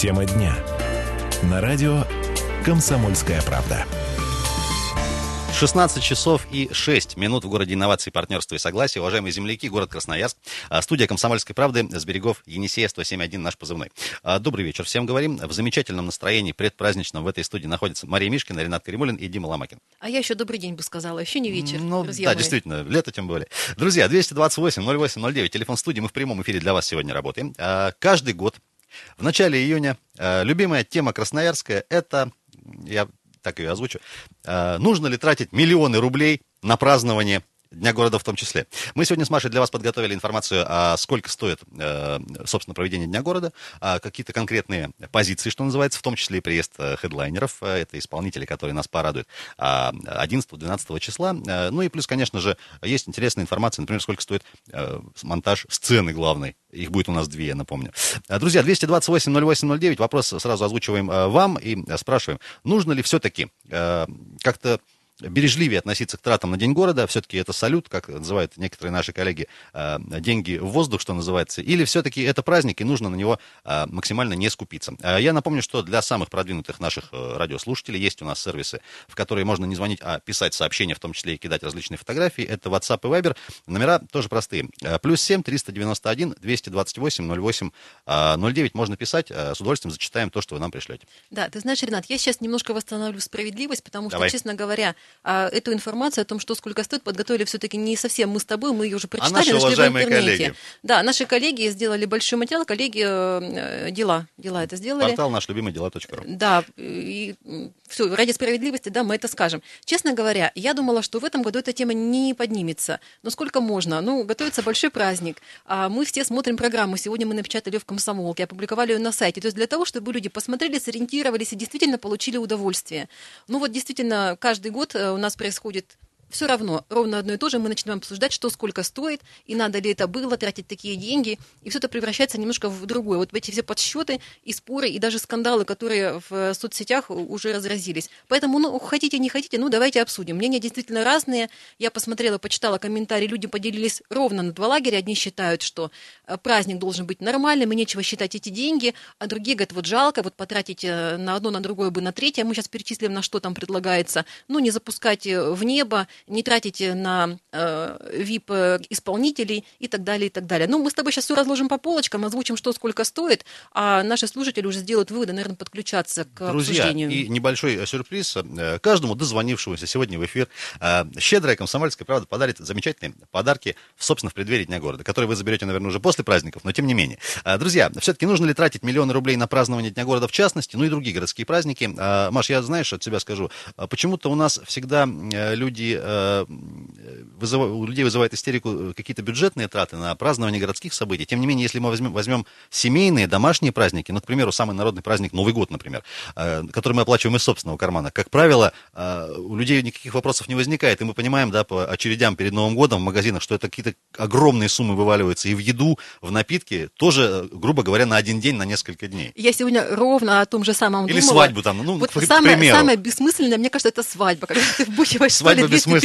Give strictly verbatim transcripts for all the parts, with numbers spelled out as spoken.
Тема дня. На радио «Комсомольская правда». шестнадцать часов и шесть минут в городе инноваций, партнерства и согласия. Уважаемые земляки, город Красноярск. Студия «Комсомольской правды» с берегов Енисея, сто семь и один, наш позывной. Добрый вечер всем говорим. В замечательном настроении предпраздничном в этой студии находятся Мария Мишкина, Ренат Каримуллин и Дима Ломакин. А я еще добрый день бы сказала, еще не вечер, ну, друзья да, мои. Действительно, лето тем более. Друзья, двести двадцать восемь ноль восемь ноль девять, телефон студии, мы в прямом эфире для вас сегодня работаем. Каждый год в начале июня любимая тема красноярская — это... я так ее озвучу, э, нужно ли тратить миллионы рублей на празднование Дня города в том числе. Мы сегодня с Машей для вас подготовили информацию, а сколько стоит, э, собственно, проведение Дня города, а какие-то конкретные позиции, что называется, в том числе и приезд хедлайнеров, это исполнители, которые нас порадуют, одиннадцатого-двенадцатого числа. Ну и плюс, конечно же, есть интересная информация, например, сколько стоит э, монтаж сцены главной. Их будет у нас две, я напомню. Друзья, двести двадцать восемь ноль восемь ноль девять, вопрос сразу озвучиваем вам и спрашиваем, нужно ли все-таки э, как-то бережливее относиться к тратам на День города, все-таки это салют, как называют некоторые наши коллеги, деньги в воздух, что называется, или все-таки это праздник, и нужно на него максимально не скупиться. Я напомню, что для самых продвинутых наших радиослушателей есть у нас сервисы, в которые можно не звонить, а писать сообщения, в том числе и кидать различные фотографии, это WhatsApp и Viber, номера тоже простые, плюс семь триста девяносто один двести двадцать восемь ноль восемь ноль девять, можно писать, с удовольствием зачитаем то, что вы нам пришлете. Да, ты знаешь, Ренат, я сейчас немножко восстановлю справедливость, потому Давай. что, честно говоря, А эту информацию о том, что сколько стоит, подготовили все-таки не совсем мы с тобой, мы ее уже прочитали, а наши нашли уважаемые в интернете. Коллеги. Да, наши коллеги сделали большой материал, коллеги э, дела, дела это сделали. Портал наш любимый дела точка ру. Да, и все, ради справедливости, да, мы это скажем. Честно говоря, я думала, что в этом году эта тема не поднимется, но сколько можно, ну, готовится большой праздник, а мы все смотрим программу, сегодня мы напечатали ее в «Комсомолке», опубликовали ее на сайте, то есть для того, чтобы люди посмотрели, сориентировались и действительно получили удовольствие. Ну вот действительно, каждый год у нас происходит все равно, ровно одно и то же, мы начинаем обсуждать, что сколько стоит, и надо ли это было, тратить такие деньги, и все это превращается немножко в другое. Вот эти все подсчеты и споры, и даже скандалы, которые в соцсетях уже разразились. Поэтому, ну, хотите, не хотите, ну, давайте обсудим. Мнения действительно разные. Я посмотрела, почитала комментарии, люди поделились ровно на два лагеря. Одни считают, что праздник должен быть нормальным, и нечего считать эти деньги, а другие говорят, вот жалко, вот потратить на одно, на другое бы, на третье. Мы сейчас перечислим, на что там предлагается. Ну, не запускать в небо, не тратите на ви ай пи-исполнителей и так далее, и так далее. Ну, мы с тобой сейчас все разложим по полочкам, озвучим, что сколько стоит, а наши слушатели уже сделают выводы, наверное, подключаться к Друзья, обсуждению. Друзья, и небольшой сюрприз каждому дозвонившемуся сегодня в эфир. Щедрая «Комсомольская правда» подарит замечательные подарки, собственно, в преддверии Дня города, которые вы заберете, наверное, уже после праздников, но тем не менее. Друзья, все-таки нужно ли тратить миллионы рублей на празднование Дня города в частности, ну и другие городские праздники? Маш, я, знаешь, от себя скажу, почему-то у нас всегда люди... Вызыв... у людей вызывает истерику какие-то бюджетные траты на празднование городских событий. Тем не менее, если мы возьмем, возьмем семейные, домашние праздники, ну, к примеру, самый народный праздник Новый год, например, э, который мы оплачиваем из собственного кармана, как правило, э, у людей никаких вопросов не возникает, и мы понимаем, да, по очередям перед Новым годом в магазинах, что это какие-то огромные суммы вываливаются и в еду, в напитки, тоже, грубо говоря, на один день, на несколько дней. Я сегодня ровно о том же самом Или думала. Или свадьбу там, ну, вот к, самое, к примеру. Самое бессмысленное, мне кажется, это свадьба, когда ты вбухиваешь свадьбу бессмысленная.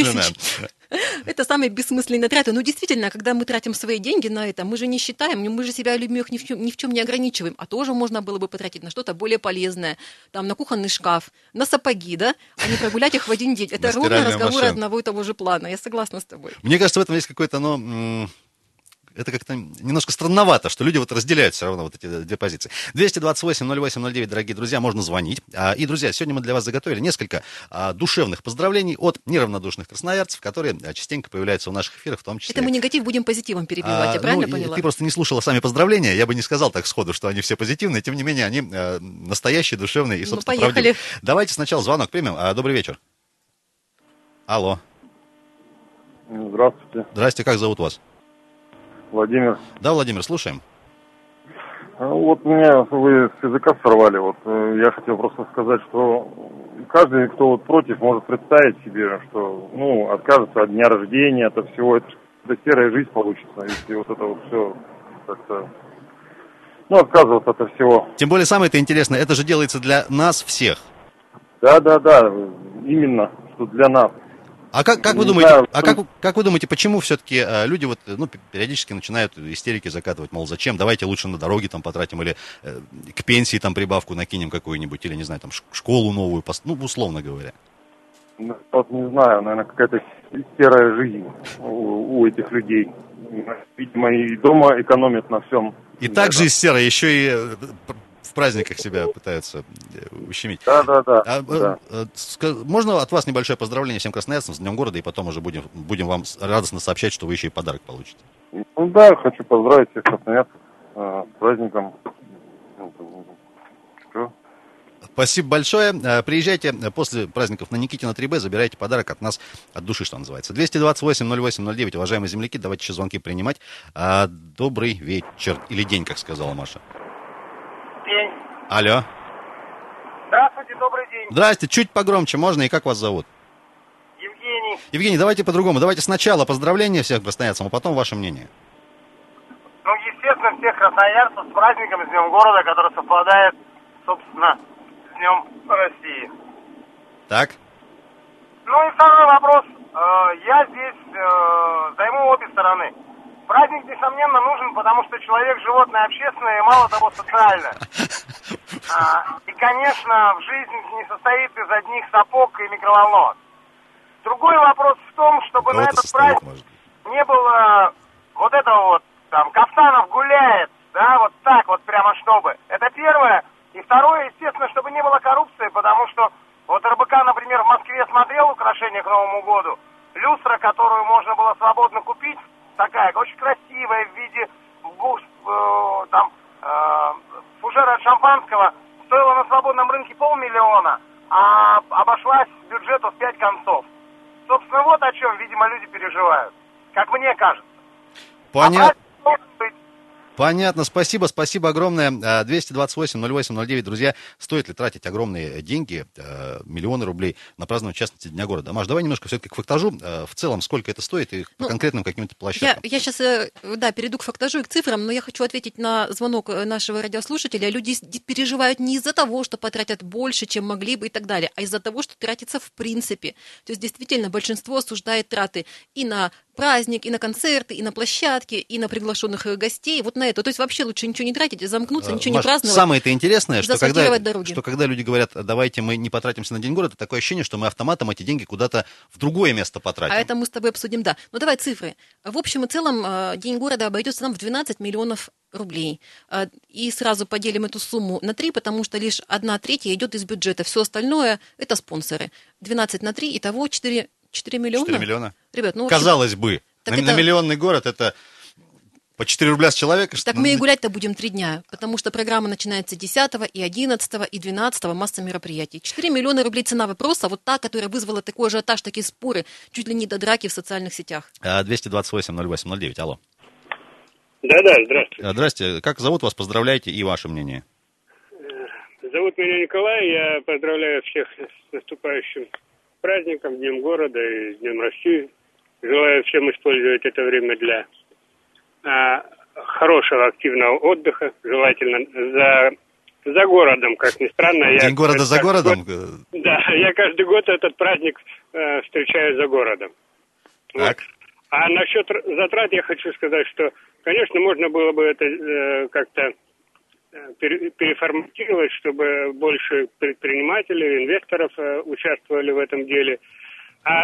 Это самые бессмысленные траты. Но действительно, когда мы тратим свои деньги на это, мы же не считаем, мы же себя любимых ни в чем, ни в чем не ограничиваем. А тоже можно было бы потратить на что-то более полезное. Там, на кухонный шкаф, на сапоги, да? А не прогулять их в один день. Это ровно разговор одного и того же плана. Я согласна с тобой. Мне кажется, в этом есть какое-то, ну... это как-то немножко странновато, что люди вот разделяют все равно вот эти две позиции. двести двадцать восемь ноль восемь ноль девять, дорогие друзья, можно звонить. И, друзья, сегодня мы для вас заготовили несколько душевных поздравлений от неравнодушных красноярцев, которые частенько появляются в наших эфирах, в том числе... Это мы негатив будем позитивом перебивать, а, я правильно ну, поняла? Ты просто не слушала сами поздравления, я бы не сказал так сходу, что они все позитивные, тем не менее, они настоящие, душевные и, собственно, ну, правдивые. Давайте сначала звонок примем. Добрый вечер. Алло. Здравствуйте. Здрасте, как зовут вас? Владимир. Да, Владимир, слушаем. Вот меня вы с языка сорвали. Вот я хотел просто сказать, что каждый, кто вот против, может представить себе, что, ну, откажется от дня рождения, от всего. Это, это серая жизнь получится, если вот это вот все как-то... Ну, отказываться от всего. Тем более, самое-то интересное, это же делается для нас всех. Да, да, да, именно, что для нас. А как, как вы думаете, да. а как, как вы думаете, почему все-таки люди вот, ну, периодически начинают истерики закатывать, мол, зачем, давайте лучше на дороги там потратим, или э, к пенсии там прибавку накинем какую-нибудь, или, не знаю, там школу новую, ну, условно говоря. Ну, вот не знаю, наверное, какая-то серая жизнь у, у этих людей. Видимо, и дома экономят на всем. И так же серая, еще и в праздниках себя пытаются ущемить. Да, да, да. А, да. Можно от вас небольшое поздравление всем красноярцам с Днем города, и потом уже будем, будем вам радостно сообщать, что вы еще и подарок получите. Ну да, хочу поздравить всех красноярцев э, с праздником. Что? Спасибо большое. Приезжайте после праздников на Никитина три Б, забирайте подарок от нас, от души, что называется. двести двадцать восемь ноль восемь ноль девять, уважаемые земляки, давайте еще звонки принимать. Добрый вечер, или день, как сказала Маша. День. Алло. Здравствуйте, добрый день. Здравствуйте, чуть погромче можно, и как вас зовут? Евгений. Евгений, давайте по-другому, давайте сначала поздравления всех красноярцам, а потом ваше мнение. Ну, естественно, всех красноярцев с праздником, с Днем города, который совпадает, собственно... Днем России. Так. Ну и второй вопрос. Я здесь займу обе стороны. Праздник, несомненно, нужен, потому что человек животное общественное и, мало того, социальное. И, конечно, в жизни не состоит из одних сапог и микроволнок. Другой вопрос в том, чтобы на этот праздник может. не было вот этого вот, там, Кафтанов гуляет, да, вот так вот прямо чтобы. Это первое. И второе, естественно, чтобы не было коррупции, потому что вот РБК, например, в Москве смотрел украшения к Новому году. Люстра, которую можно было свободно купить, такая, очень красивая, в виде э, там, э, фужера от шампанского, стоила на свободном рынке полмиллиона, а обошлась бюджету в пять концов. Собственно, вот о чем, видимо, люди переживают, как мне кажется. Понятно. Понятно, спасибо, спасибо огромное. двести двадцать восемь ноль восемь ноль девять, друзья, стоит ли тратить огромные деньги, миллионы рублей на празднование, в частности, Дня города? Маш, давай немножко все-таки к фактажу, в целом, сколько это стоит и по конкретным каким-то площадкам. Я, я сейчас, да, перейду к фактажу и к цифрам, но я хочу ответить на звонок нашего радиослушателя. Люди переживают не из-за того, что потратят больше, чем могли бы и так далее, а из-за того, что тратится в принципе. То есть, действительно, большинство осуждает траты и на праздник, и на концерты, и на площадки, и на приглашенных гостей, вот на это. То есть вообще лучше ничего не тратить, замкнуться, ничего Маш, не праздновать. Самое-то интересное, что когда, что когда люди говорят, давайте мы не потратимся на День города, такое ощущение, что мы автоматом эти деньги куда-то в другое место потратим. А это мы с тобой обсудим, да. Ну давай цифры. В общем и целом День города обойдется нам в двенадцать миллионов рублей. И сразу поделим эту сумму на три, потому что лишь одна треть идет из бюджета. Все остальное – это спонсоры. двенадцать на три, итого четыре... четыре миллиона? четыре миллиона. Ребят, ну, казалось общем... бы, на, это... на миллионный город это по четыре рубля с человека. Так что... мы и гулять-то будем три дня, потому что программа начинается десятого, и одиннадцатого, и двенадцатого, масса мероприятий. четыре миллиона рублей цена вопроса, вот та, которая вызвала такой ажиотаж, такие споры, чуть ли не до драки в социальных сетях. двести двадцать восемь ноль восемь ноль девять, алло. Да-да, здравствуйте. Здравствуйте, как зовут вас, поздравляйте, и ваше мнение. Зовут меня Николай, я поздравляю всех с наступающим праздником, Днем города и Днем России. Желаю всем использовать это время для а, хорошего активного отдыха, желательно за, за городом, как ни странно. День я, города за городом? Год, да, я каждый год этот праздник а, встречаю за городом. Так. Вот. А насчет затрат я хочу сказать, что, конечно, можно было бы это э, как-то переформатировать, чтобы больше предпринимателей, инвесторов участвовали в этом деле. А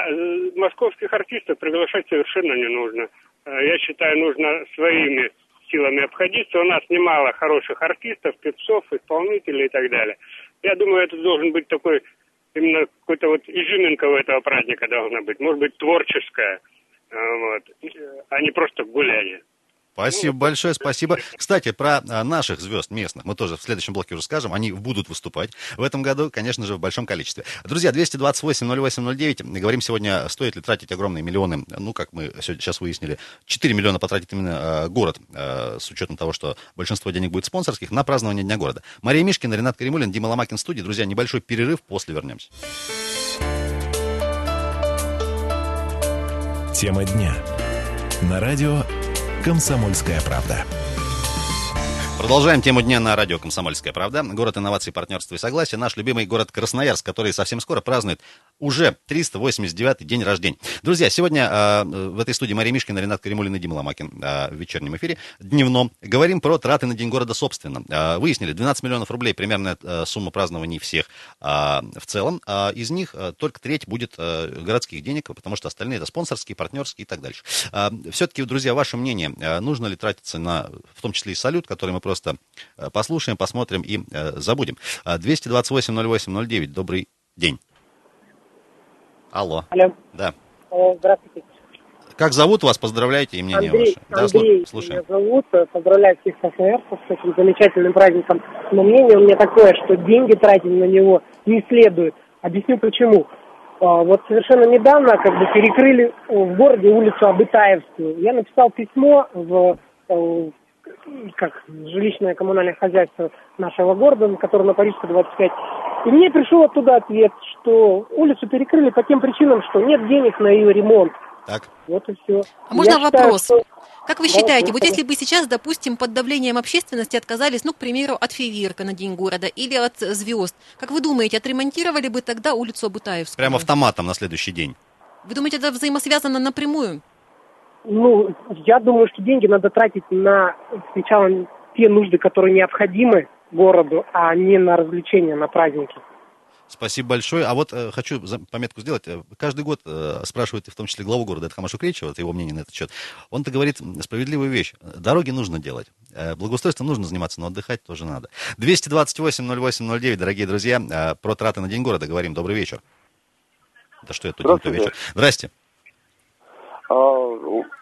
московских артистов приглашать совершенно не нужно. Я считаю, нужно своими силами обходиться. У нас немало хороших артистов, певцов, исполнителей и так далее. Я думаю, это должен быть такой, именно какой-то вот изюминка у этого праздника должна быть. Может быть, творческая, вот, а не просто гуляние. Спасибо большое, спасибо. Кстати, про наших звезд местных мы тоже в следующем блоке уже скажем. Они будут выступать в этом году, конечно же, в большом количестве. Друзья, двести двадцать восемь ноль восемь ноль девять. Говорим сегодня, стоит ли тратить огромные миллионы. Ну, как мы сейчас выяснили, четыре миллиона потратит именно город, с учетом того, что большинство денег будет спонсорских, на празднование Дня города. Мария Мишкина, Ренат Каримуллин, Дима Ломакин в студии. Друзья, небольшой перерыв, после вернемся. Тема дня. На радио «Комсомольская правда». Продолжаем тему дня на радио «Комсомольская правда». Город инноваций, партнерства и согласия. Наш любимый город Красноярск, который совсем скоро празднует уже триста восемьдесят девятый день рождения. Друзья, сегодня э, в этой студии Мария Мишкина, Ренат Каримуллин и Дима Ломакин э, в вечернем эфире, дневном. Говорим про траты на День города собственно. Э, выяснили, двенадцать миллионов рублей примерная э, сумма празднований всех э, в целом. Э, из них э, только треть будет э, городских денег, потому что остальные это спонсорские, партнерские и так дальше. Э, все-таки, друзья, ваше мнение, э, нужно ли тратиться на, в том числе и салют, который мы просто Просто послушаем, посмотрим и э, забудем. двести двадцать восемь ноль восемь ноль девять. Добрый день. Алло. Алло. Да. Здравствуйте. Как зовут вас? Поздравляйте и мнение Андрей, ваше. Андрей, да, слушаем. Меня зовут. Поздравляю всех красноярцев с этим замечательным праздником. Но мнение у меня такое, что деньги тратить на него не следует. Объясню почему. Вот совершенно недавно как бы перекрыли в городе улицу Абытаевскую. Я написал письмо в... как жилищное коммунальное хозяйство нашего города, которое на Парижской двадцать пять. И мне пришел оттуда ответ, что улицу перекрыли по тем причинам, что нет денег на ее ремонт. Так. Вот и все. А можно Я вопрос? Считаю, что... Как вы считаете, да, вот если бы сейчас, допустим, под давлением общественности отказались, ну, к примеру, от фейерверка на День города или от звезд, как вы думаете, отремонтировали бы тогда улицу Абытаевскую? Прямо автоматом на следующий день. Вы думаете, это взаимосвязано напрямую? Ну, я думаю, что деньги надо тратить на сначала те нужды, которые необходимы городу, а не на развлечения, на праздники. Спасибо большое. А вот э, хочу пометку сделать. Каждый год э, спрашивают, в том числе главу города, это Хамашу Кречитова, это его мнение на этот счет. Он-то говорит справедливую вещь. Дороги нужно делать, э, благоустройством нужно заниматься, но отдыхать тоже надо. двести двадцать восемь ноль восемь ноль девять, дорогие друзья, э, про траты на День города говорим. Добрый вечер. Да что я тут не то вечер. Здрасте.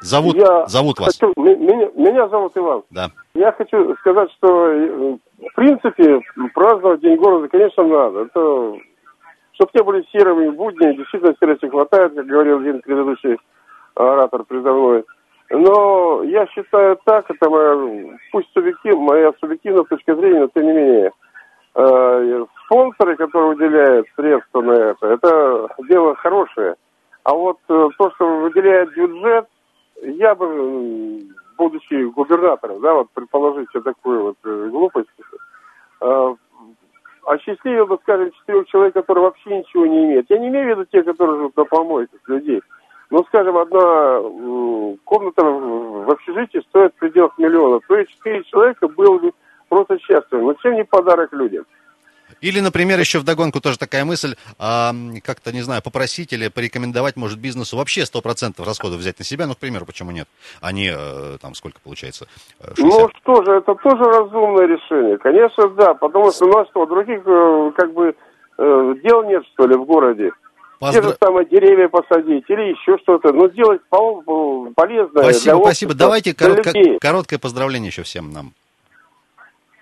Зовут, я зовут вас. Хочу, меня, меня зовут Иван. Да. Я хочу сказать, что в принципе праздновать День города, конечно, надо. Это, чтобы те были серыми будни, действительно серости хватает, как говорил один предыдущий оратор предо мной. Но я считаю так, это моя, пусть субъектив, моя субъективная точка зрения, но тем не менее. Э, спонсоры, которые уделяют средства на это, это дело хорошее. А вот то, что выделяет бюджет, я бы, будучи губернатором, да, вот предположить себе такую вот глупость, э, осчастливил бы, скажем, четырех человек, которые вообще ничего не имеют. Я не имею в виду тех, которые живут на помойках, людей. Но, скажем, одна э, комната в, в общежитии стоит в пределах миллиона. То есть четыре человека было бы просто счастливы. Но чем не подарок людям? Или, например, еще вдогонку тоже такая мысль, а, как-то, не знаю, попросить или порекомендовать, может, бизнесу вообще сто процентов расходов взять на себя, ну, к примеру, почему нет, а не, там, сколько получается, шестьдесят процентов. Ну, что же, это тоже разумное решение, конечно, да, потому что у нас что, других, как бы, дел нет, что ли, в городе. Поздра... Те же самые деревья посадить или еще что-то. Ну, сделать полезное. Спасибо, для спасибо. Давайте короткое, короткое поздравление еще всем нам.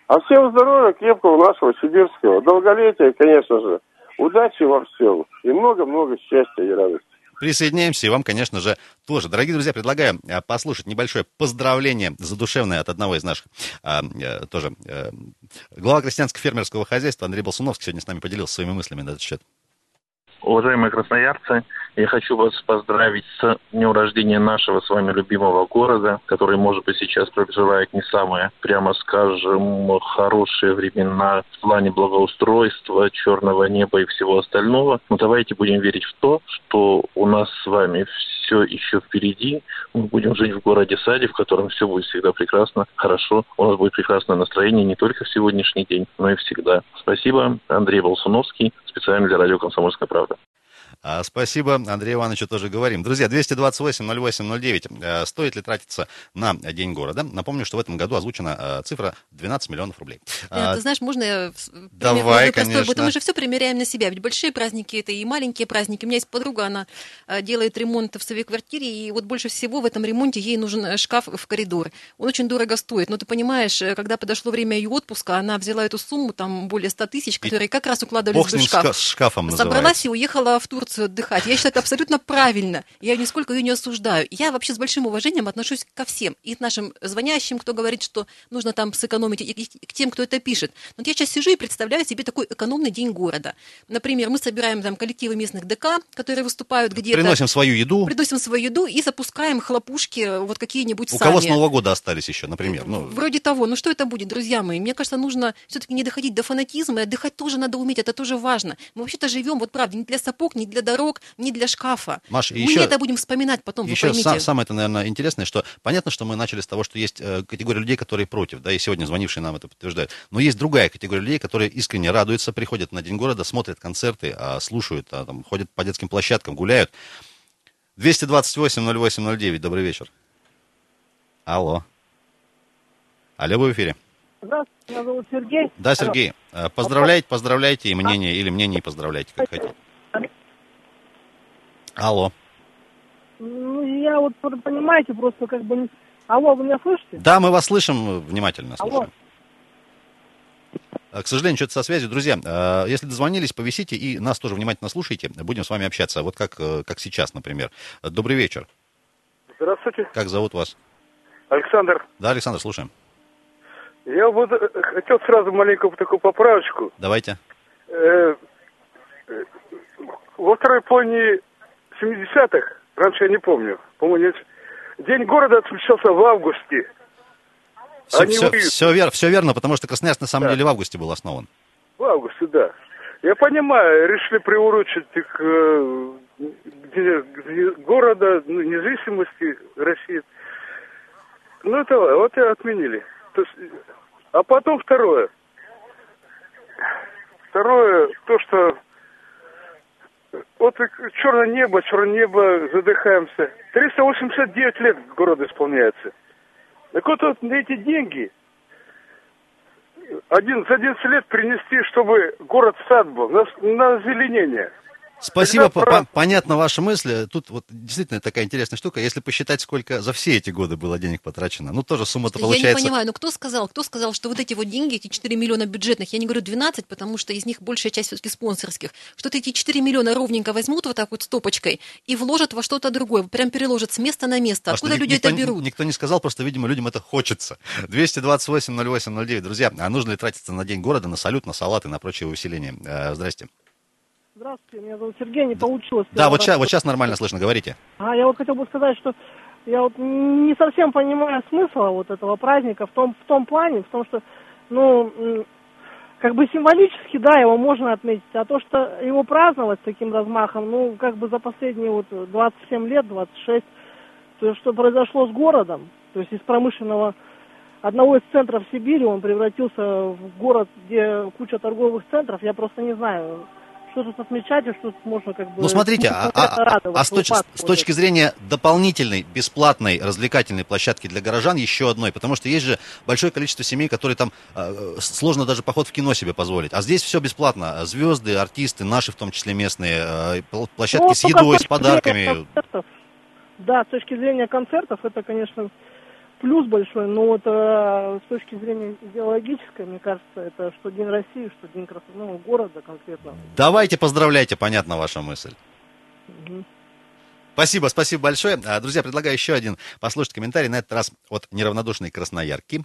А всем здоровья, крепкого нашего сибирского, долголетия, конечно же, удачи во всем и много-много счастья и радости. Присоединяемся и вам, конечно же, тоже. Дорогие друзья, предлагаю послушать небольшое поздравление задушевное от одного из наших а, тоже. А, глава крестьянско-фермерского хозяйства Андрей Болсуновский сегодня с нами поделился своими мыслями на этот счет. Уважаемые красноярцы, я хочу вас поздравить с днем рождения нашего с вами любимого города, который, может быть, сейчас проживает не самые, прямо скажем, хорошие времена в плане благоустройства, черного неба и всего остального. Но давайте будем верить в то, что у нас с вами все еще впереди. Мы будем жить в городе-саде, в котором все будет всегда прекрасно, хорошо. У нас будет прекрасное настроение не только в сегодняшний день, но и всегда. Спасибо. Андрей Болсуновский, специально для радио «Комсомольская правда». А, спасибо, Андрею Ивановичу тоже говорим. Друзья, двести двадцать восемь ноль восемь ноль девять. Стоит ли тратиться на День города? Напомню, что в этом году озвучена цифра двенадцать миллионов рублей. А, ты знаешь, можно я... Давай, конечно. Потому что мы же все примеряем на себя. Ведь большие праздники — это и маленькие праздники. У меня есть подруга, она делает ремонт в своей квартире, и вот больше всего в этом ремонте ей нужен шкаф в коридор. Он очень дорого стоит. Но ты понимаешь, когда подошло время ее отпуска, она взяла эту сумму, там более ста тысяч, которые и как раз укладывались в шкаф. Бог с ним шкаф. Собралась и уехала в ту Турцию отдыхать. Я считаю, это абсолютно правильно. Я нисколько ее не осуждаю. Я вообще с большим уважением отношусь ко всем. И к нашим звонящим, кто говорит, что нужно там сэкономить, и к тем, кто это пишет. Но вот я сейчас сижу и представляю себе такой экономный день города. Например, мы собираем там коллективы местных ДК, которые выступают где-то. Приносим свою еду. Приносим свою еду и запускаем хлопушки вот какие-нибудь У сами. У кого с Нового года остались еще, например. Ну... Вроде того. Ну что это будет, друзья мои? Мне кажется, нужно все-таки не доходить до фанатизма, и отдыхать тоже надо уметь, это тоже важно. Мы вообще-то живем, вот правда, не для сапог, не для дорог, не для шкафа. Маш, мы еще... это будем вспоминать потом, еще вы поймите. Сам, самое, наверное, интересное, что понятно, что мы начали с того, что есть категория людей, которые против, да, и сегодня звонившие нам это подтверждают. Но есть другая категория людей, которые искренне радуются, приходят на День города, смотрят концерты, слушают, там, ходят по детским площадкам, гуляют. двести двадцать восемь ноль восемь ноль девять, добрый вечер. Алло. Алло, вы в эфире. Здравствуйте, меня зовут Сергей. Да, Сергей. Алло. Поздравляйте, поздравляйте и мнение, а? Или мнение и поздравляйте, как хотите. Алло. Ну, я вот, понимаете, просто как бы... Алло, вы меня слышите? Да, мы вас слышим, внимательно слушаем. Алло. К сожалению, что-то со связью. Друзья, если дозвонились, повисите и нас тоже внимательно слушайте. Будем с вами общаться, вот как, как сейчас, например. Добрый вечер. Здравствуйте. Как зовут вас? Александр. Да, Александр, слушаем. Я вот хотел сразу маленькую такую поправочку. Давайте. Э, э, во второй половине семидесятых, раньше я не помню, по-моему, День города отмечался в августе. Все, а все, в... все, вер, все верно, потому что Красноярск на самом да. деле в августе был основан. В августе, да. Я понимаю, решили приурочить к, к, к города, ну, независимости России. Ну, это вот и отменили. А потом второе. Второе, то, что вот черное небо, черное небо, задыхаемся. триста восемьдесят девять лет городу исполняется. Так вот, вот эти деньги один, за одиннадцать лет принести, чтобы город-сад был, на, на озеленение. Спасибо, по- понятна ваша мысль. Тут вот действительно такая интересная штука. Если посчитать, сколько за все эти годы было денег потрачено, ну тоже сумма-то получается... Я не понимаю, но кто сказал, кто сказал, что вот эти вот деньги, эти четыре миллиона бюджетных, я не говорю двенадцать, потому что из них большая часть все-таки спонсорских, что-то эти четыре миллиона ровненько возьмут вот так вот стопочкой и вложат во что-то другое, прям переложат с места на место. Откуда а люди никто, это берут? Никто не сказал, просто, видимо, людям это хочется. двести двадцать восемь ноль восемь ноль девять, друзья, а нужно ли тратиться на День города, на салют, на салаты, на прочее увеселение? Здрасте. Здравствуйте, меня зовут Сергей, не получилось. Да, вот сейчас, вот сейчас нормально слышно, говорите. А, я вот хотел бы сказать, что я вот не совсем понимаю смысла вот этого праздника в том, в том плане, в том, что, ну, как бы символически, да, его можно отметить, а то, что его праздновать с таким размахом, ну, как бы за последние вот двадцать семь лет, двадцать шесть, то, что произошло с городом, то есть из промышленного... Одного из центров Сибири он превратился в город, где куча торговых центров, я просто не знаю... Что тут отмечать, что тут можно как бы... Ну, смотрите, а, а, а с, точ, с точки зрения дополнительной, бесплатной, развлекательной площадки для горожан еще одной, потому что есть же большое количество семей, которые там э, сложно даже поход в кино себе позволить. А здесь все бесплатно. Звезды, артисты, наши в том числе местные, э, площадки ну, с едой, с подарками. Да, с точки зрения концертов это, конечно, плюс большой, но вот э, с точки зрения идеологической, мне кажется, это что День России, что День Красного города конкретно. Давайте поздравляйте, понятна ваша мысль. Угу. Спасибо, спасибо большое. Друзья, предлагаю еще один послушать комментарий, на этот раз от неравнодушной красноярки.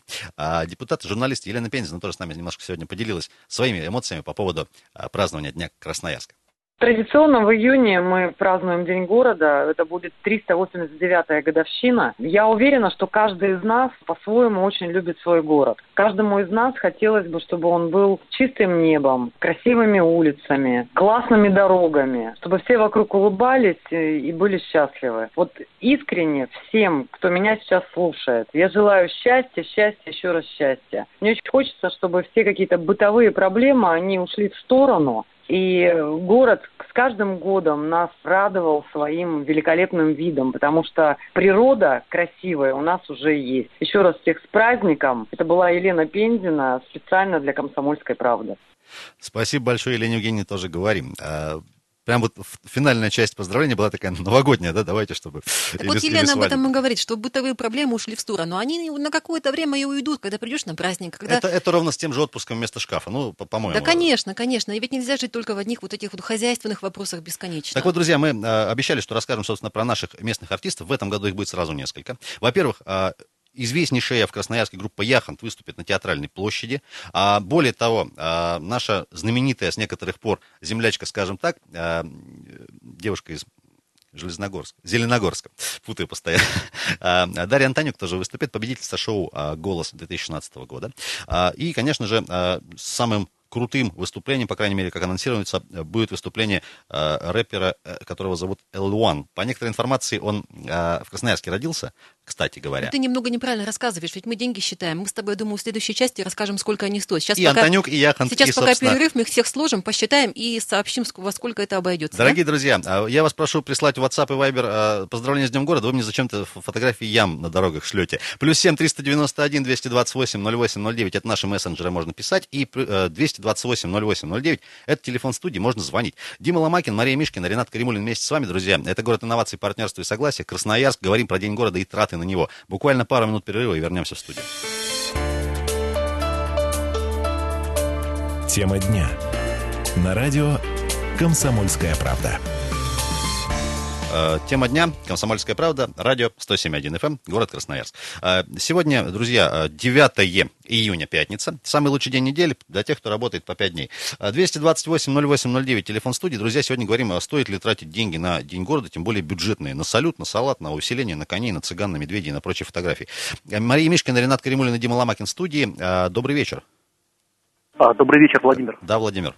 Депутат, журналист Елена Пензина тоже с нами немножко сегодня поделилась своими эмоциями по поводу празднования Дня Красноярска. Традиционно в июне мы празднуем День города. Это будет триста восемьдесят девятая годовщина. Я уверена, что каждый из нас по-своему очень любит свой город. Каждому из нас хотелось бы, чтобы он был чистым небом, красивыми улицами, классными дорогами, чтобы все вокруг улыбались и были счастливы. Вот искренне всем, кто меня сейчас слушает, я желаю счастья, счастья, еще раз счастья. Мне очень хочется, чтобы все какие-то бытовые проблемы, они ушли в сторону. И город с каждым годом нас радовал своим великолепным видом, потому что природа красивая у нас уже есть. Еще раз всех с праздником. Это была Елена Пензина специально для «Комсомольской правды». Спасибо большое, Елене Евгеньевне, тоже говорим. Прям вот финальная часть поздравления была такая новогодняя, да, давайте, чтобы... Так или, вот Елена об этом и говорит, что бытовые проблемы ушли в сторону. Они на какое-то время и уйдут, когда придешь на праздник. Когда... Это, это ровно с тем же отпуском вместо шкафа, ну, по-моему. Да, конечно, конечно. И ведь нельзя жить только в одних вот этих вот хозяйственных вопросах бесконечно. Так вот, друзья, мы э, обещали, что расскажем, собственно, про наших местных артистов. В этом году их будет сразу несколько. Во-первых... Э, Известнейшая в Красноярске группа «Яхонт» выступит на Театральной площади. А, более того, а, наша знаменитая с некоторых пор землячка, скажем так, а, девушка из Железногорска, Зеленогорска, путаю постоянно, а, Дарья Антонюк тоже выступит, победительница шоу «Голос» две тысячи шестнадцатого года. А, и, конечно же, а, самым крутым выступлением, по крайней мере, как анонсируется, будет выступление э, рэпера, которого зовут эл один. По некоторой информации, он э, в Красноярске родился, кстати говоря. Но ты немного неправильно рассказываешь, ведь мы деньги считаем. Мы с тобой, думаю, в следующей части расскажем, сколько они стоят. Сейчас и пока, Антонюк, и Яхонт. Сейчас и, пока собственно... перерыв, мы их всех сложим, посчитаем и сообщим, во сколько это обойдется. Дорогие да? друзья, я вас прошу прислать в WhatsApp и Viber поздравления с Днем города. Вы мне зачем-то фотографии ям на дорогах шлете. Плюс семь триста девяносто один двести двадцать восемь ноль восемь ноль девять. Это наши мессенджеры, можно писать. И двести двадцать восемь ноль восемь ноль девять. Это телефон студии, можно звонить. Дима Ломакин, Мария Мишкина, Ренат Каримуллин вместе с вами, друзья. Это город инноваций, партнерства и согласия. Красноярск. Говорим про День города и траты на него. Буквально пару минут перерыва и вернемся в студию. Тема дня. На радио «Комсомольская правда». Тема дня. Комсомольская правда. Радио сто семь и один эф эм. Город Красноярск. Сегодня, друзья, девятое июня, пятница. Самый лучший день недели для тех, кто работает по пять дней. двести двадцать восемь ноль восемь ноль девять. Телефон студии. Друзья, сегодня говорим, стоит ли тратить деньги на День города, тем более бюджетные. На салют, на салат, на увеселение, на коней, на цыган, на медведей и на прочие фотографии. Мария Мишкина, Ренат Каримуллин и Дима Ломакин в студии. Добрый вечер. Добрый вечер, Владимир. Да, Владимир.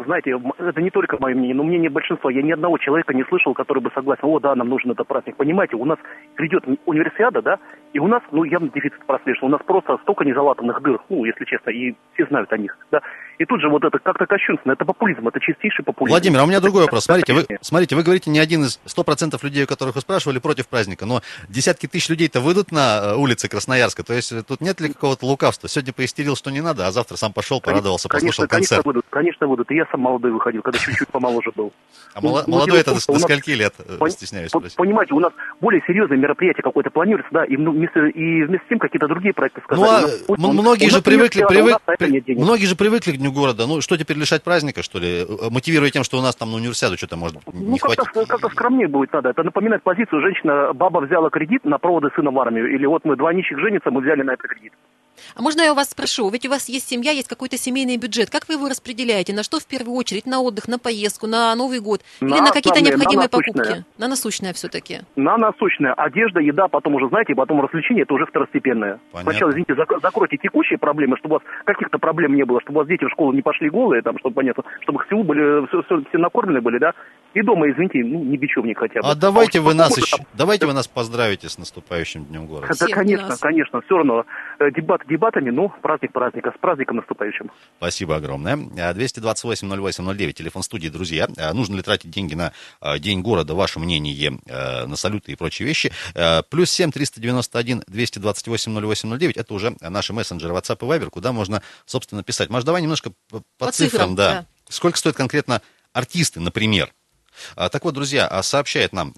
Знаете, это не только мое мнение, но мнение большинства. Я ни одного человека не слышал, который бы согласен, о, да, нам нужен этот праздник. Понимаете, у нас придет универсиада, да, и у нас, ну, явно дефицит прослежен. У нас просто столько незалатанных дыр, ну, если честно, и все знают о них, да. И тут же вот это как-то кощунственно, это популизм, это чистейший популизм. Владимир, а у меня другой вопрос. Смотрите, вы, смотрите, вы говорите, ни один из сто процентов людей, которых вы спрашивали, против праздника, но десятки тысяч людей-то выйдут на улицы Красноярска, то есть тут нет ли какого-то лукавства? Сегодня поистерил, что не надо, а завтра сам пошел, порадовался, конечно, послушал концерт. Конечно, выйдут, конечно, выйдут. И я сам молодой выходил, когда чуть-чуть помоложе был. А ну, молодой это до скольки лет, пон... стесняюсь спросить? Понимаете, у нас более серьезные мероприятия какое-то планируется, да, и вместо, и вместо с тем какие-то другие проекты сказали. Ну, а многие же привыкли, привык... многие же привыкли к города. Ну, что теперь, лишать праздника, что ли? Мотивируя тем, что у нас там на универсиаду что-то может не ну, как-то, хватить. Ну, как-то скромнее будет надо. Это напоминает позицию. Женщина, баба взяла кредит на проводы сына в армию. Или вот мы два нищих женятся, мы взяли на это кредит. А можно я у вас спрошу? Ведь у вас есть семья, есть какой-то семейный бюджет. Как вы его распределяете? На что в первую очередь? На отдых, на поездку, на Новый год? Или на, на какие-то необходимые на покупки? На насущное все-таки. На насущное. Одежда, еда, потом уже, знаете, потом развлечения, это уже второстепенное. Понятно. Сначала, извините, закройте текущие проблемы, чтобы у вас каких-то проблем не было, чтобы у вас дети в школу не пошли голые, там, чтобы, понятно, чтобы все, были, все, все, все накормлены были, да? И дома, извините, ну, не бечевник хотя бы. А давайте, а вы, нас еще, там... давайте вы нас поздравите с наступающим Днем города. Да, конечно, нас. конечно, все равно дебаты дебатами, но праздник праздника, с праздником наступающим. Спасибо огромное. двести двадцать восемь ноль восемь ноль девять, телефон студии, друзья. Нужно ли тратить деньги на День города, ваше мнение, на салюты и прочие вещи? Плюс семь триста девяносто один двести двадцать восемь ноль восемь ноль девять, это уже наши мессенджеры WhatsApp и Viber, куда можно, собственно, писать. Маш, давай немножко по, по цифрам, цифрам да. да. Сколько стоят конкретно артисты, например? Так вот, друзья, сообщает нам,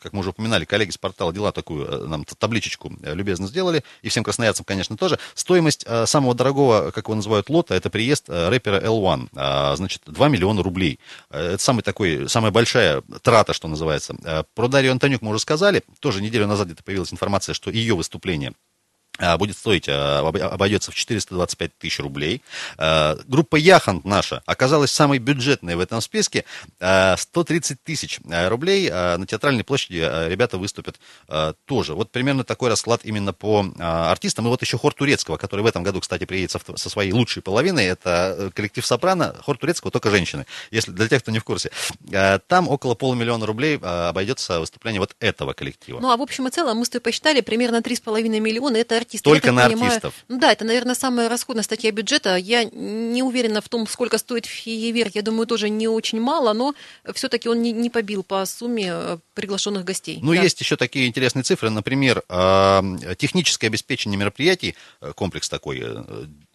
как мы уже упоминали, коллеги с портала «Дела» такую нам табличечку любезно сделали, и всем красноярцам, конечно, тоже. Стоимость самого дорогого, как его называют, лота, это приезд рэпера эл один, значит, два миллиона рублей. Это самый такой, самая большая трата, что называется. Про Дарью Антонюк мы уже сказали, тоже неделю назад где-то появилась информация, что ее выступление будет стоить, обойдется в четыреста двадцать пять тысяч рублей. Группа «Яхонт» наша оказалась самой бюджетной в этом списке. сто тридцать тысяч рублей. На Театральной площади ребята выступят тоже. Вот примерно такой расклад именно по артистам. И вот еще хор Турецкого, который в этом году, кстати, приедет со своей лучшей половиной. Это коллектив «Сопрано». Хор Турецкого только женщины, если для тех, кто не в курсе. Там около полумиллиона рублей обойдется выступление вот этого коллектива. Ну, а в общем и целом, мы с тобой посчитали, примерно три с половиной миллиона. Это артисты. Только на понимаю, артистов. Ну да, это, наверное, самая расходная статья бюджета. Я не уверена в том, сколько стоит фейерверк. Я думаю, тоже не очень мало, но все-таки он не, не побил по сумме приглашенных гостей. Ну, да. Есть еще такие интересные цифры. Например, техническое обеспечение мероприятий, комплекс такой,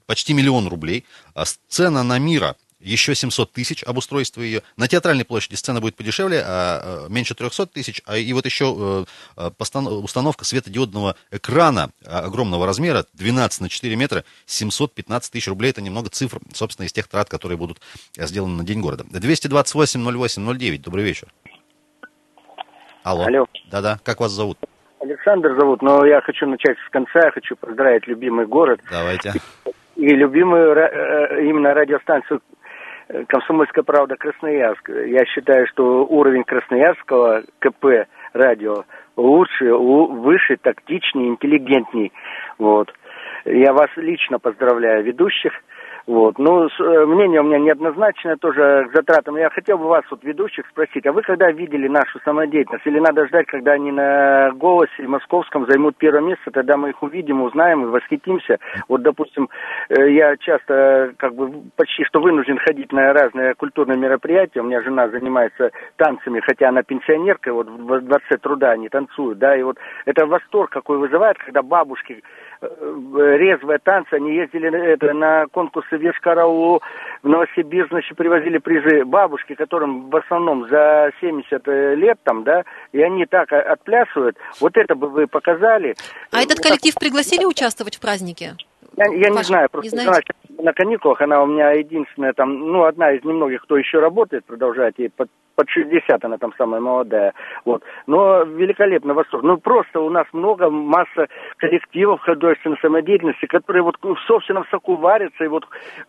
почти миллион рублей. Сцена на Мира еще семьсот тысяч обустройство ее. На Театральной площади сцена будет подешевле, а меньше трехсот тысяч. А и вот еще установка светодиодного экрана огромного размера, двенадцать на четыре метра, семьсот пятнадцать тысяч рублей. Это немного цифр, собственно, из тех трат, которые будут сделаны на День города. двести двадцать восемь ноль восемь ноль девять, добрый вечер. Алло. Алло. Да-да, как вас зовут? Александр зовут, но я хочу начать с конца, я хочу поздравить любимый город. Давайте. И, и любимую именно радиостанцию «Комсомольская правда» Красноярск. Я считаю, что уровень красноярского КП радио лучше, выше, тактичнее, интеллигентней. Вот. Я вас лично поздравляю, ведущих. Вот. Ну, мнение у меня неоднозначное тоже к затратам. Я хотел бы вас, вот, ведущих, спросить, а вы когда видели нашу самодеятельность? Или надо ждать, когда они на «Голосе» и «Московском» займут первое место, тогда мы их увидим, узнаем и восхитимся? Вот, допустим, я часто, как бы, почти что вынужден ходить на разные культурные мероприятия. У меня жена занимается танцами, хотя она пенсионерка, вот в Дворце труда они танцуют, да, и вот это восторг какой вызывает, когда бабушки... резвые танцы, они ездили это, на конкурсы в Йошкар-Олу, в Новосибирск, значит, привозили призы бабушки, которым в основном за семьдесят лет там, да, и они так отплясывают. Вот это бы вы показали. А этот коллектив пригласили участвовать в празднике? Я, я не знаю, просто не она, на каникулах, она у меня единственная там, ну, одна из немногих, кто еще работает, продолжает ей под, под шестьдесят, она там самая молодая, вот. Но великолепно восторг. Ну, просто у нас много, масса коллективов художественной самодеятельности, которые вот в собственном соку варятся, и вот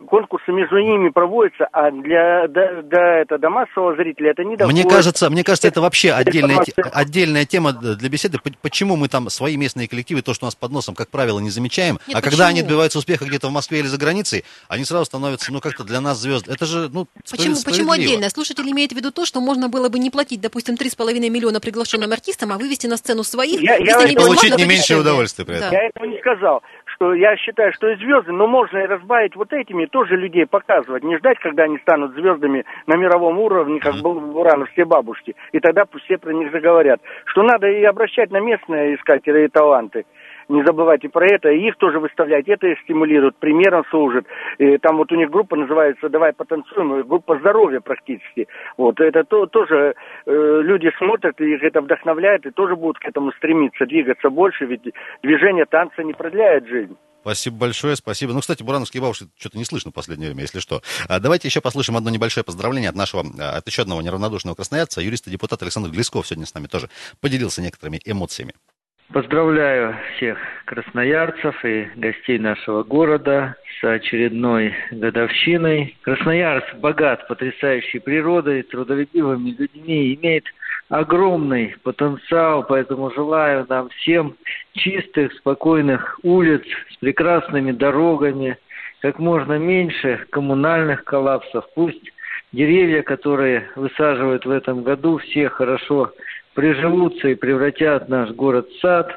конкурсы между ними проводятся, а для до, до, это, до массового зрителя это не доходит. Мне кажется, мне кажется, это вообще отдельная, отдельная тема для беседы. Почему мы там свои местные коллективы, то, что у нас под носом, как правило, не замечаем, Нет, а почему? Когда они добиваются успеха где-то в Москве или за границей, они сразу становятся, ну, как-то для нас звезд. Это же, ну, почему, почему отдельно? Слушатель имеет в виду то, что можно было бы не платить, допустим, три с половиной миллиона приглашенным артистам, а вывести на сцену своих, я, я и получить не меньшее удовольствие при этом. Да. Я этого не сказал. Что я считаю, что и звезды, но можно и разбавить вот этими, тоже людей показывать. Не ждать, когда они станут звездами на мировом уровне, как был бурановские бабушки. И тогда пусть все про них заговорят. Что надо и обращать на местные искатели и таланты. Не забывайте про это, и их тоже выставлять, это их стимулирует, примером служит. И там вот у них группа называется «Давай потанцуем», группа здоровья практически. Вот, это то, тоже э, люди смотрят, и их это вдохновляет, и тоже будут к этому стремиться, двигаться больше, ведь движение танца не продляет жизнь. Спасибо большое, спасибо. Ну, кстати, бурановские бабушки что-то не слышно в последнее время, если что. А давайте еще послушаем одно небольшое поздравление от нашего, от еще одного неравнодушного красноярца, юриста и депутата Александр Глесков сегодня с нами тоже поделился некоторыми эмоциями. Поздравляю всех красноярцев и гостей нашего города с очередной годовщиной. Красноярск богат потрясающей природой, трудолюбивыми людьми, имеет огромный потенциал, поэтому желаю нам всем чистых, спокойных улиц с прекрасными дорогами, как можно меньше коммунальных коллапсов. Пусть деревья, которые высаживают в этом году, все хорошо приживутся и превратят наш город в сад.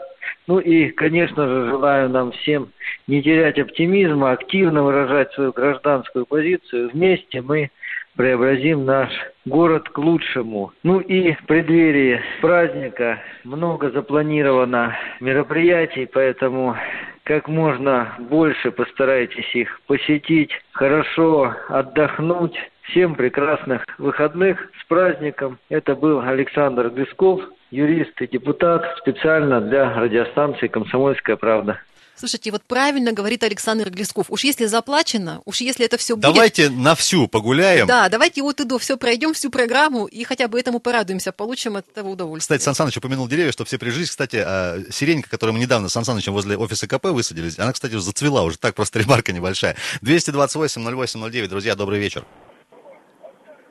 Ну и, конечно же, желаю нам всем не терять оптимизма, активно выражать свою гражданскую позицию. Вместе мы преобразим наш город к лучшему. Ну и в преддверии праздника много запланировано мероприятий, поэтому как можно больше постарайтесь их посетить, хорошо отдохнуть. Всем прекрасных выходных, с праздником. Это был Александр Глесков, юрист и депутат, специально для радиостанции «Комсомольская правда». Слушайте, вот правильно говорит Александр Глесков. Уж если заплачено, уж если это все будет... Давайте на всю погуляем. Да, давайте вот и до, все пройдем, всю программу, и хотя бы этому порадуемся, получим от этого удовольствие. Кстати, Сан Саныч упомянул деревья, что все прижились. Кстати, сиренька, которую мы недавно с Сан Санычем возле офиса КП высадились, она, кстати, уже зацвела, уже так просто ремарка небольшая. двести двадцать восемь ноль восемь ноль девять, друзья, добрый вечер.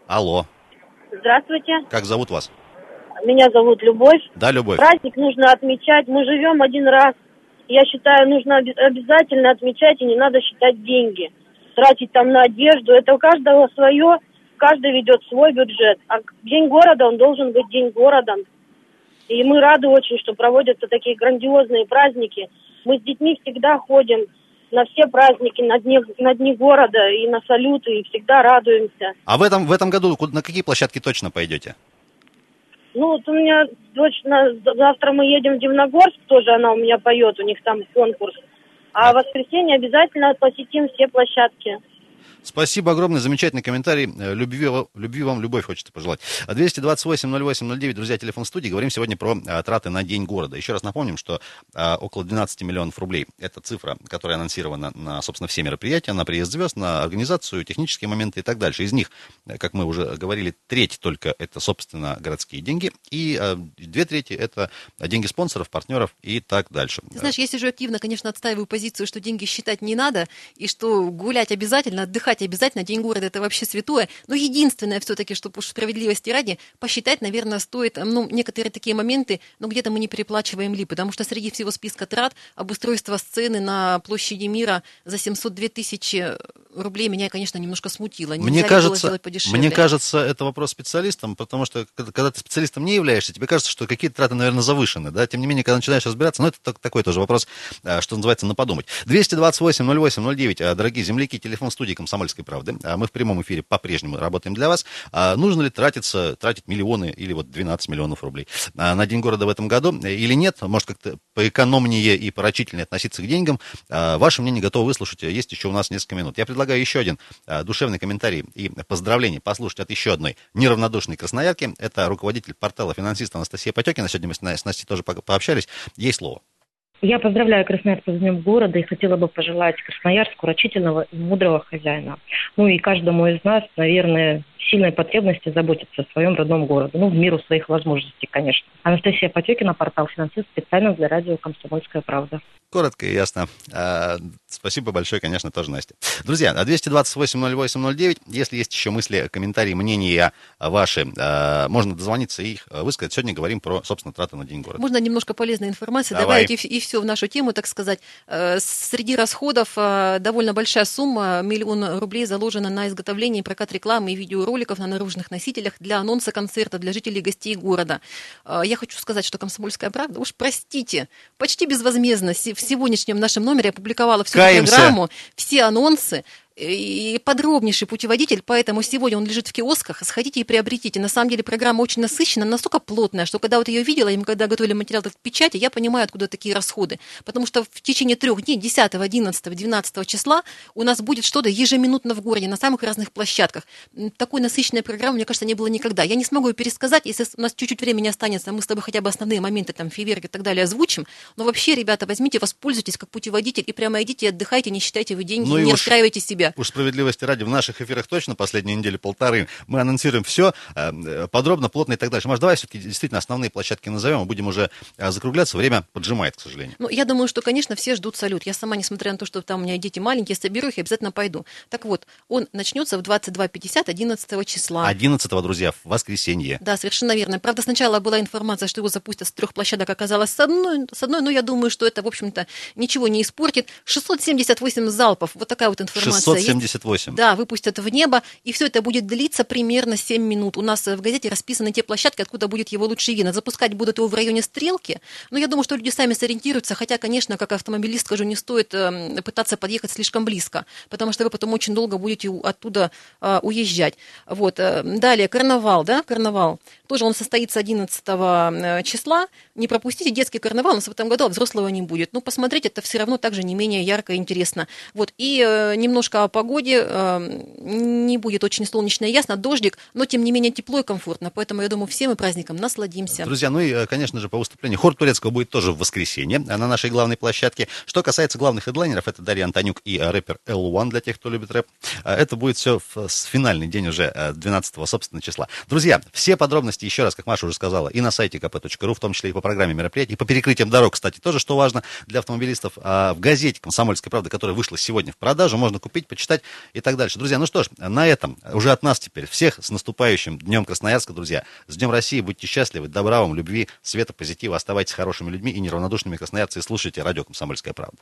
Алло. Здравствуйте. Как зовут вас? Меня зовут Любовь. Да, Любовь. Праздник нужно отмечать. Мы живем один раз. Я считаю, нужно обязательно отмечать, и не надо считать деньги. Тратить там на одежду. Это у каждого свое, каждый ведет свой бюджет. А День города, он должен быть День города. И мы рады очень, что проводятся такие грандиозные праздники. Мы с детьми всегда ходим на все праздники, на дни, на дни города и на салюты, и всегда радуемся. А в этом, в этом году на какие площадки точно пойдете? Ну, вот у меня точно, завтра мы едем в Дивногорск, тоже она у меня поет, у них там конкурс. А в воскресенье обязательно посетим все площадки. Спасибо огромное, замечательный комментарий. Любви, любви вам, любовь хочется пожелать. двести двадцать восемь ноль восемь ноль девять, друзья, телефон студии. Говорим сегодня про траты на День города. Еще раз напомним, что около двенадцать миллионов рублей. Это цифра, которая анонсирована на, собственно, все мероприятия, на приезд звезд, на организацию, технические моменты и так дальше. Из них, как мы уже говорили, треть только это, собственно, городские деньги. И две трети это деньги спонсоров, партнеров и так дальше. Ты знаешь, я сижу активно, конечно, отстаиваю позицию, что деньги считать не надо, и что гулять обязательно, отдыхать обязательно, День города — это вообще святое. Но единственное все-таки, чтобы уж справедливости ради, посчитать, наверное, стоит, ну, некоторые такие моменты, но где-то мы не переплачиваем ли, потому что среди всего списка трат обустройство сцены на площади Мира за семьсот две тысячи рублей меня, конечно, немножко смутило. Нельзя мне кажется, мне кажется, это вопрос специалистам, потому что, когда ты специалистом не являешься, тебе кажется, что какие-то траты, наверное, завышены, да, тем не менее, когда начинаешь разбираться, ну, это такой тоже вопрос, что называется, на подумать. двести двадцать восемь ноль восемь ноль девять, дорогие земляки, телефон студии «Комсомольской правды». Мы в прямом эфире по-прежнему работаем для вас. Нужно ли тратиться, тратить миллионы или вот двенадцать миллионов рублей на День города в этом году или нет? Может, как-то поэкономнее и порачительнее относиться к деньгам? Ваше мнение готовы выслушать. Есть еще у нас несколько минут. Я предлагаю еще один душевный комментарий и поздравление послушать от еще одной неравнодушной красноярки. Это руководитель портала «Финансист» Анастасия Потекина. Сегодня мы с Настей тоже пообщались. Ей слово. Я поздравляю Красноярска с Днем города и хотела бы пожелать Красноярску рачительного и мудрого хозяина. Ну и каждому из нас, наверное, сильной потребности заботиться о своем родном городе. Ну, в меру своих возможностей, конечно. Анастасия Потекина, портал «Финансист», специально для радио «Комсомольская правда». Коротко и ясно. А, спасибо большое, конечно, тоже, Настя. Друзья, двести двадцать восемь ноль восемь ноль девять. Если есть еще мысли, комментарии, мнения ваши, а, можно дозвониться и их высказать. Сегодня говорим про, собственно, траты на День города. Можно немножко полезной информации Давай. добавить и, и все в нашу тему, так сказать. Среди расходов довольно большая сумма, миллион рублей, заложена на изготовление и прокат рекламы и видеороликов на наружных носителях для анонса концерта для жителей и гостей города. Я хочу сказать, что «Комсомольская правда», уж простите, почти безвозмездно в сегодняшнем нашем номере опубликовала всю программу, все анонсы, и подробнейший путеводитель, поэтому сегодня он лежит в киосках, сходите и приобретите. На самом деле программа очень насыщена, настолько плотная, что когда вот ее видела, и мы когда готовили материал к печати, я понимаю, откуда такие расходы. Потому что в течение трех дней, десятого, одиннадцатого, двенадцатого числа, у нас будет что-то ежеминутно в городе, на самых разных площадках. Такой насыщенной программы, мне кажется, не было никогда. Я не смогу ее пересказать, если у нас чуть-чуть времени останется, мы с тобой хотя бы основные моменты, там, фейерверки и так далее озвучим. Но вообще, ребята, возьмите, воспользуйтесь как путеводитель и прямо идите и отдыхайте, не считайте вы деньги, ну не уж... расстраивайте себя. Уж справедливости ради, в наших эфирах точно последние недели полторы мы анонсируем все подробно, плотно и так дальше. Маш, давай все-таки действительно основные площадки назовем, и будем уже закругляться. Время поджимает, к сожалению. Ну, я думаю, что, конечно, все ждут салют. Я сама, несмотря на то, что там у меня дети маленькие, соберу их и обязательно пойду. Так вот, он начнется в двадцать два пятьдесят одиннадцатого числа. одиннадцатого, друзья, в воскресенье. Да, совершенно верно. Правда, сначала была информация, что его запустят с трех площадок, оказалось с одной, с одной, но я думаю, что это, в общем-то, ничего не испортит. шестьсот семьдесят восемь залпов, вот такая вот информация. шестьсот семьдесят восемь. Да, выпустят в небо, и все это будет длиться примерно семь минут. У нас в газете расписаны те площадки, откуда будет его лучше видно. Запускать будут его в районе Стрелки, но я думаю, что люди сами сориентируются, хотя, конечно, как автомобилист, скажу, не стоит пытаться подъехать слишком близко, потому что вы потом очень долго будете оттуда уезжать. Вот. Далее, карнавал, да, карнавал. Тоже он состоится одиннадцатого числа. Не пропустите детский карнавал, у нас в этом году, а взрослого не будет. Но посмотреть это все равно также не менее ярко и интересно. Вот. И немножко о погоде. Не будет очень солнечно и ясно, дождик, но тем не менее тепло и комфортно, поэтому я думаю, все мы праздником насладимся. Друзья, ну и, конечно же, по выступлению хор Турецкого будет тоже в воскресенье на нашей главной площадке. Что касается главных хедлайнеров, это Дарья Антонюк и рэпер эл один, для тех, кто любит рэп. Это будет все в финальный день уже двенадцатого, собственно, числа. Друзья, все подробности, еще раз, как Маша уже сказала, и на сайте ка пэ точка ру, в том числе и по программе мероприятий, и по перекрытиям дорог, кстати, тоже, что важно для автомобилистов, в газете «Комсомольская правда», которая вышла сегодня в продажу, можно купить, почитать и так дальше. Друзья, ну что ж, на этом уже от нас теперь всех с наступающим Днем Красноярска, друзья. С Днем России, будьте счастливы, добра вам, любви, света, позитива. Оставайтесь хорошими людьми и неравнодушными красноярцами. Слушайте радио «Комсомольская правда».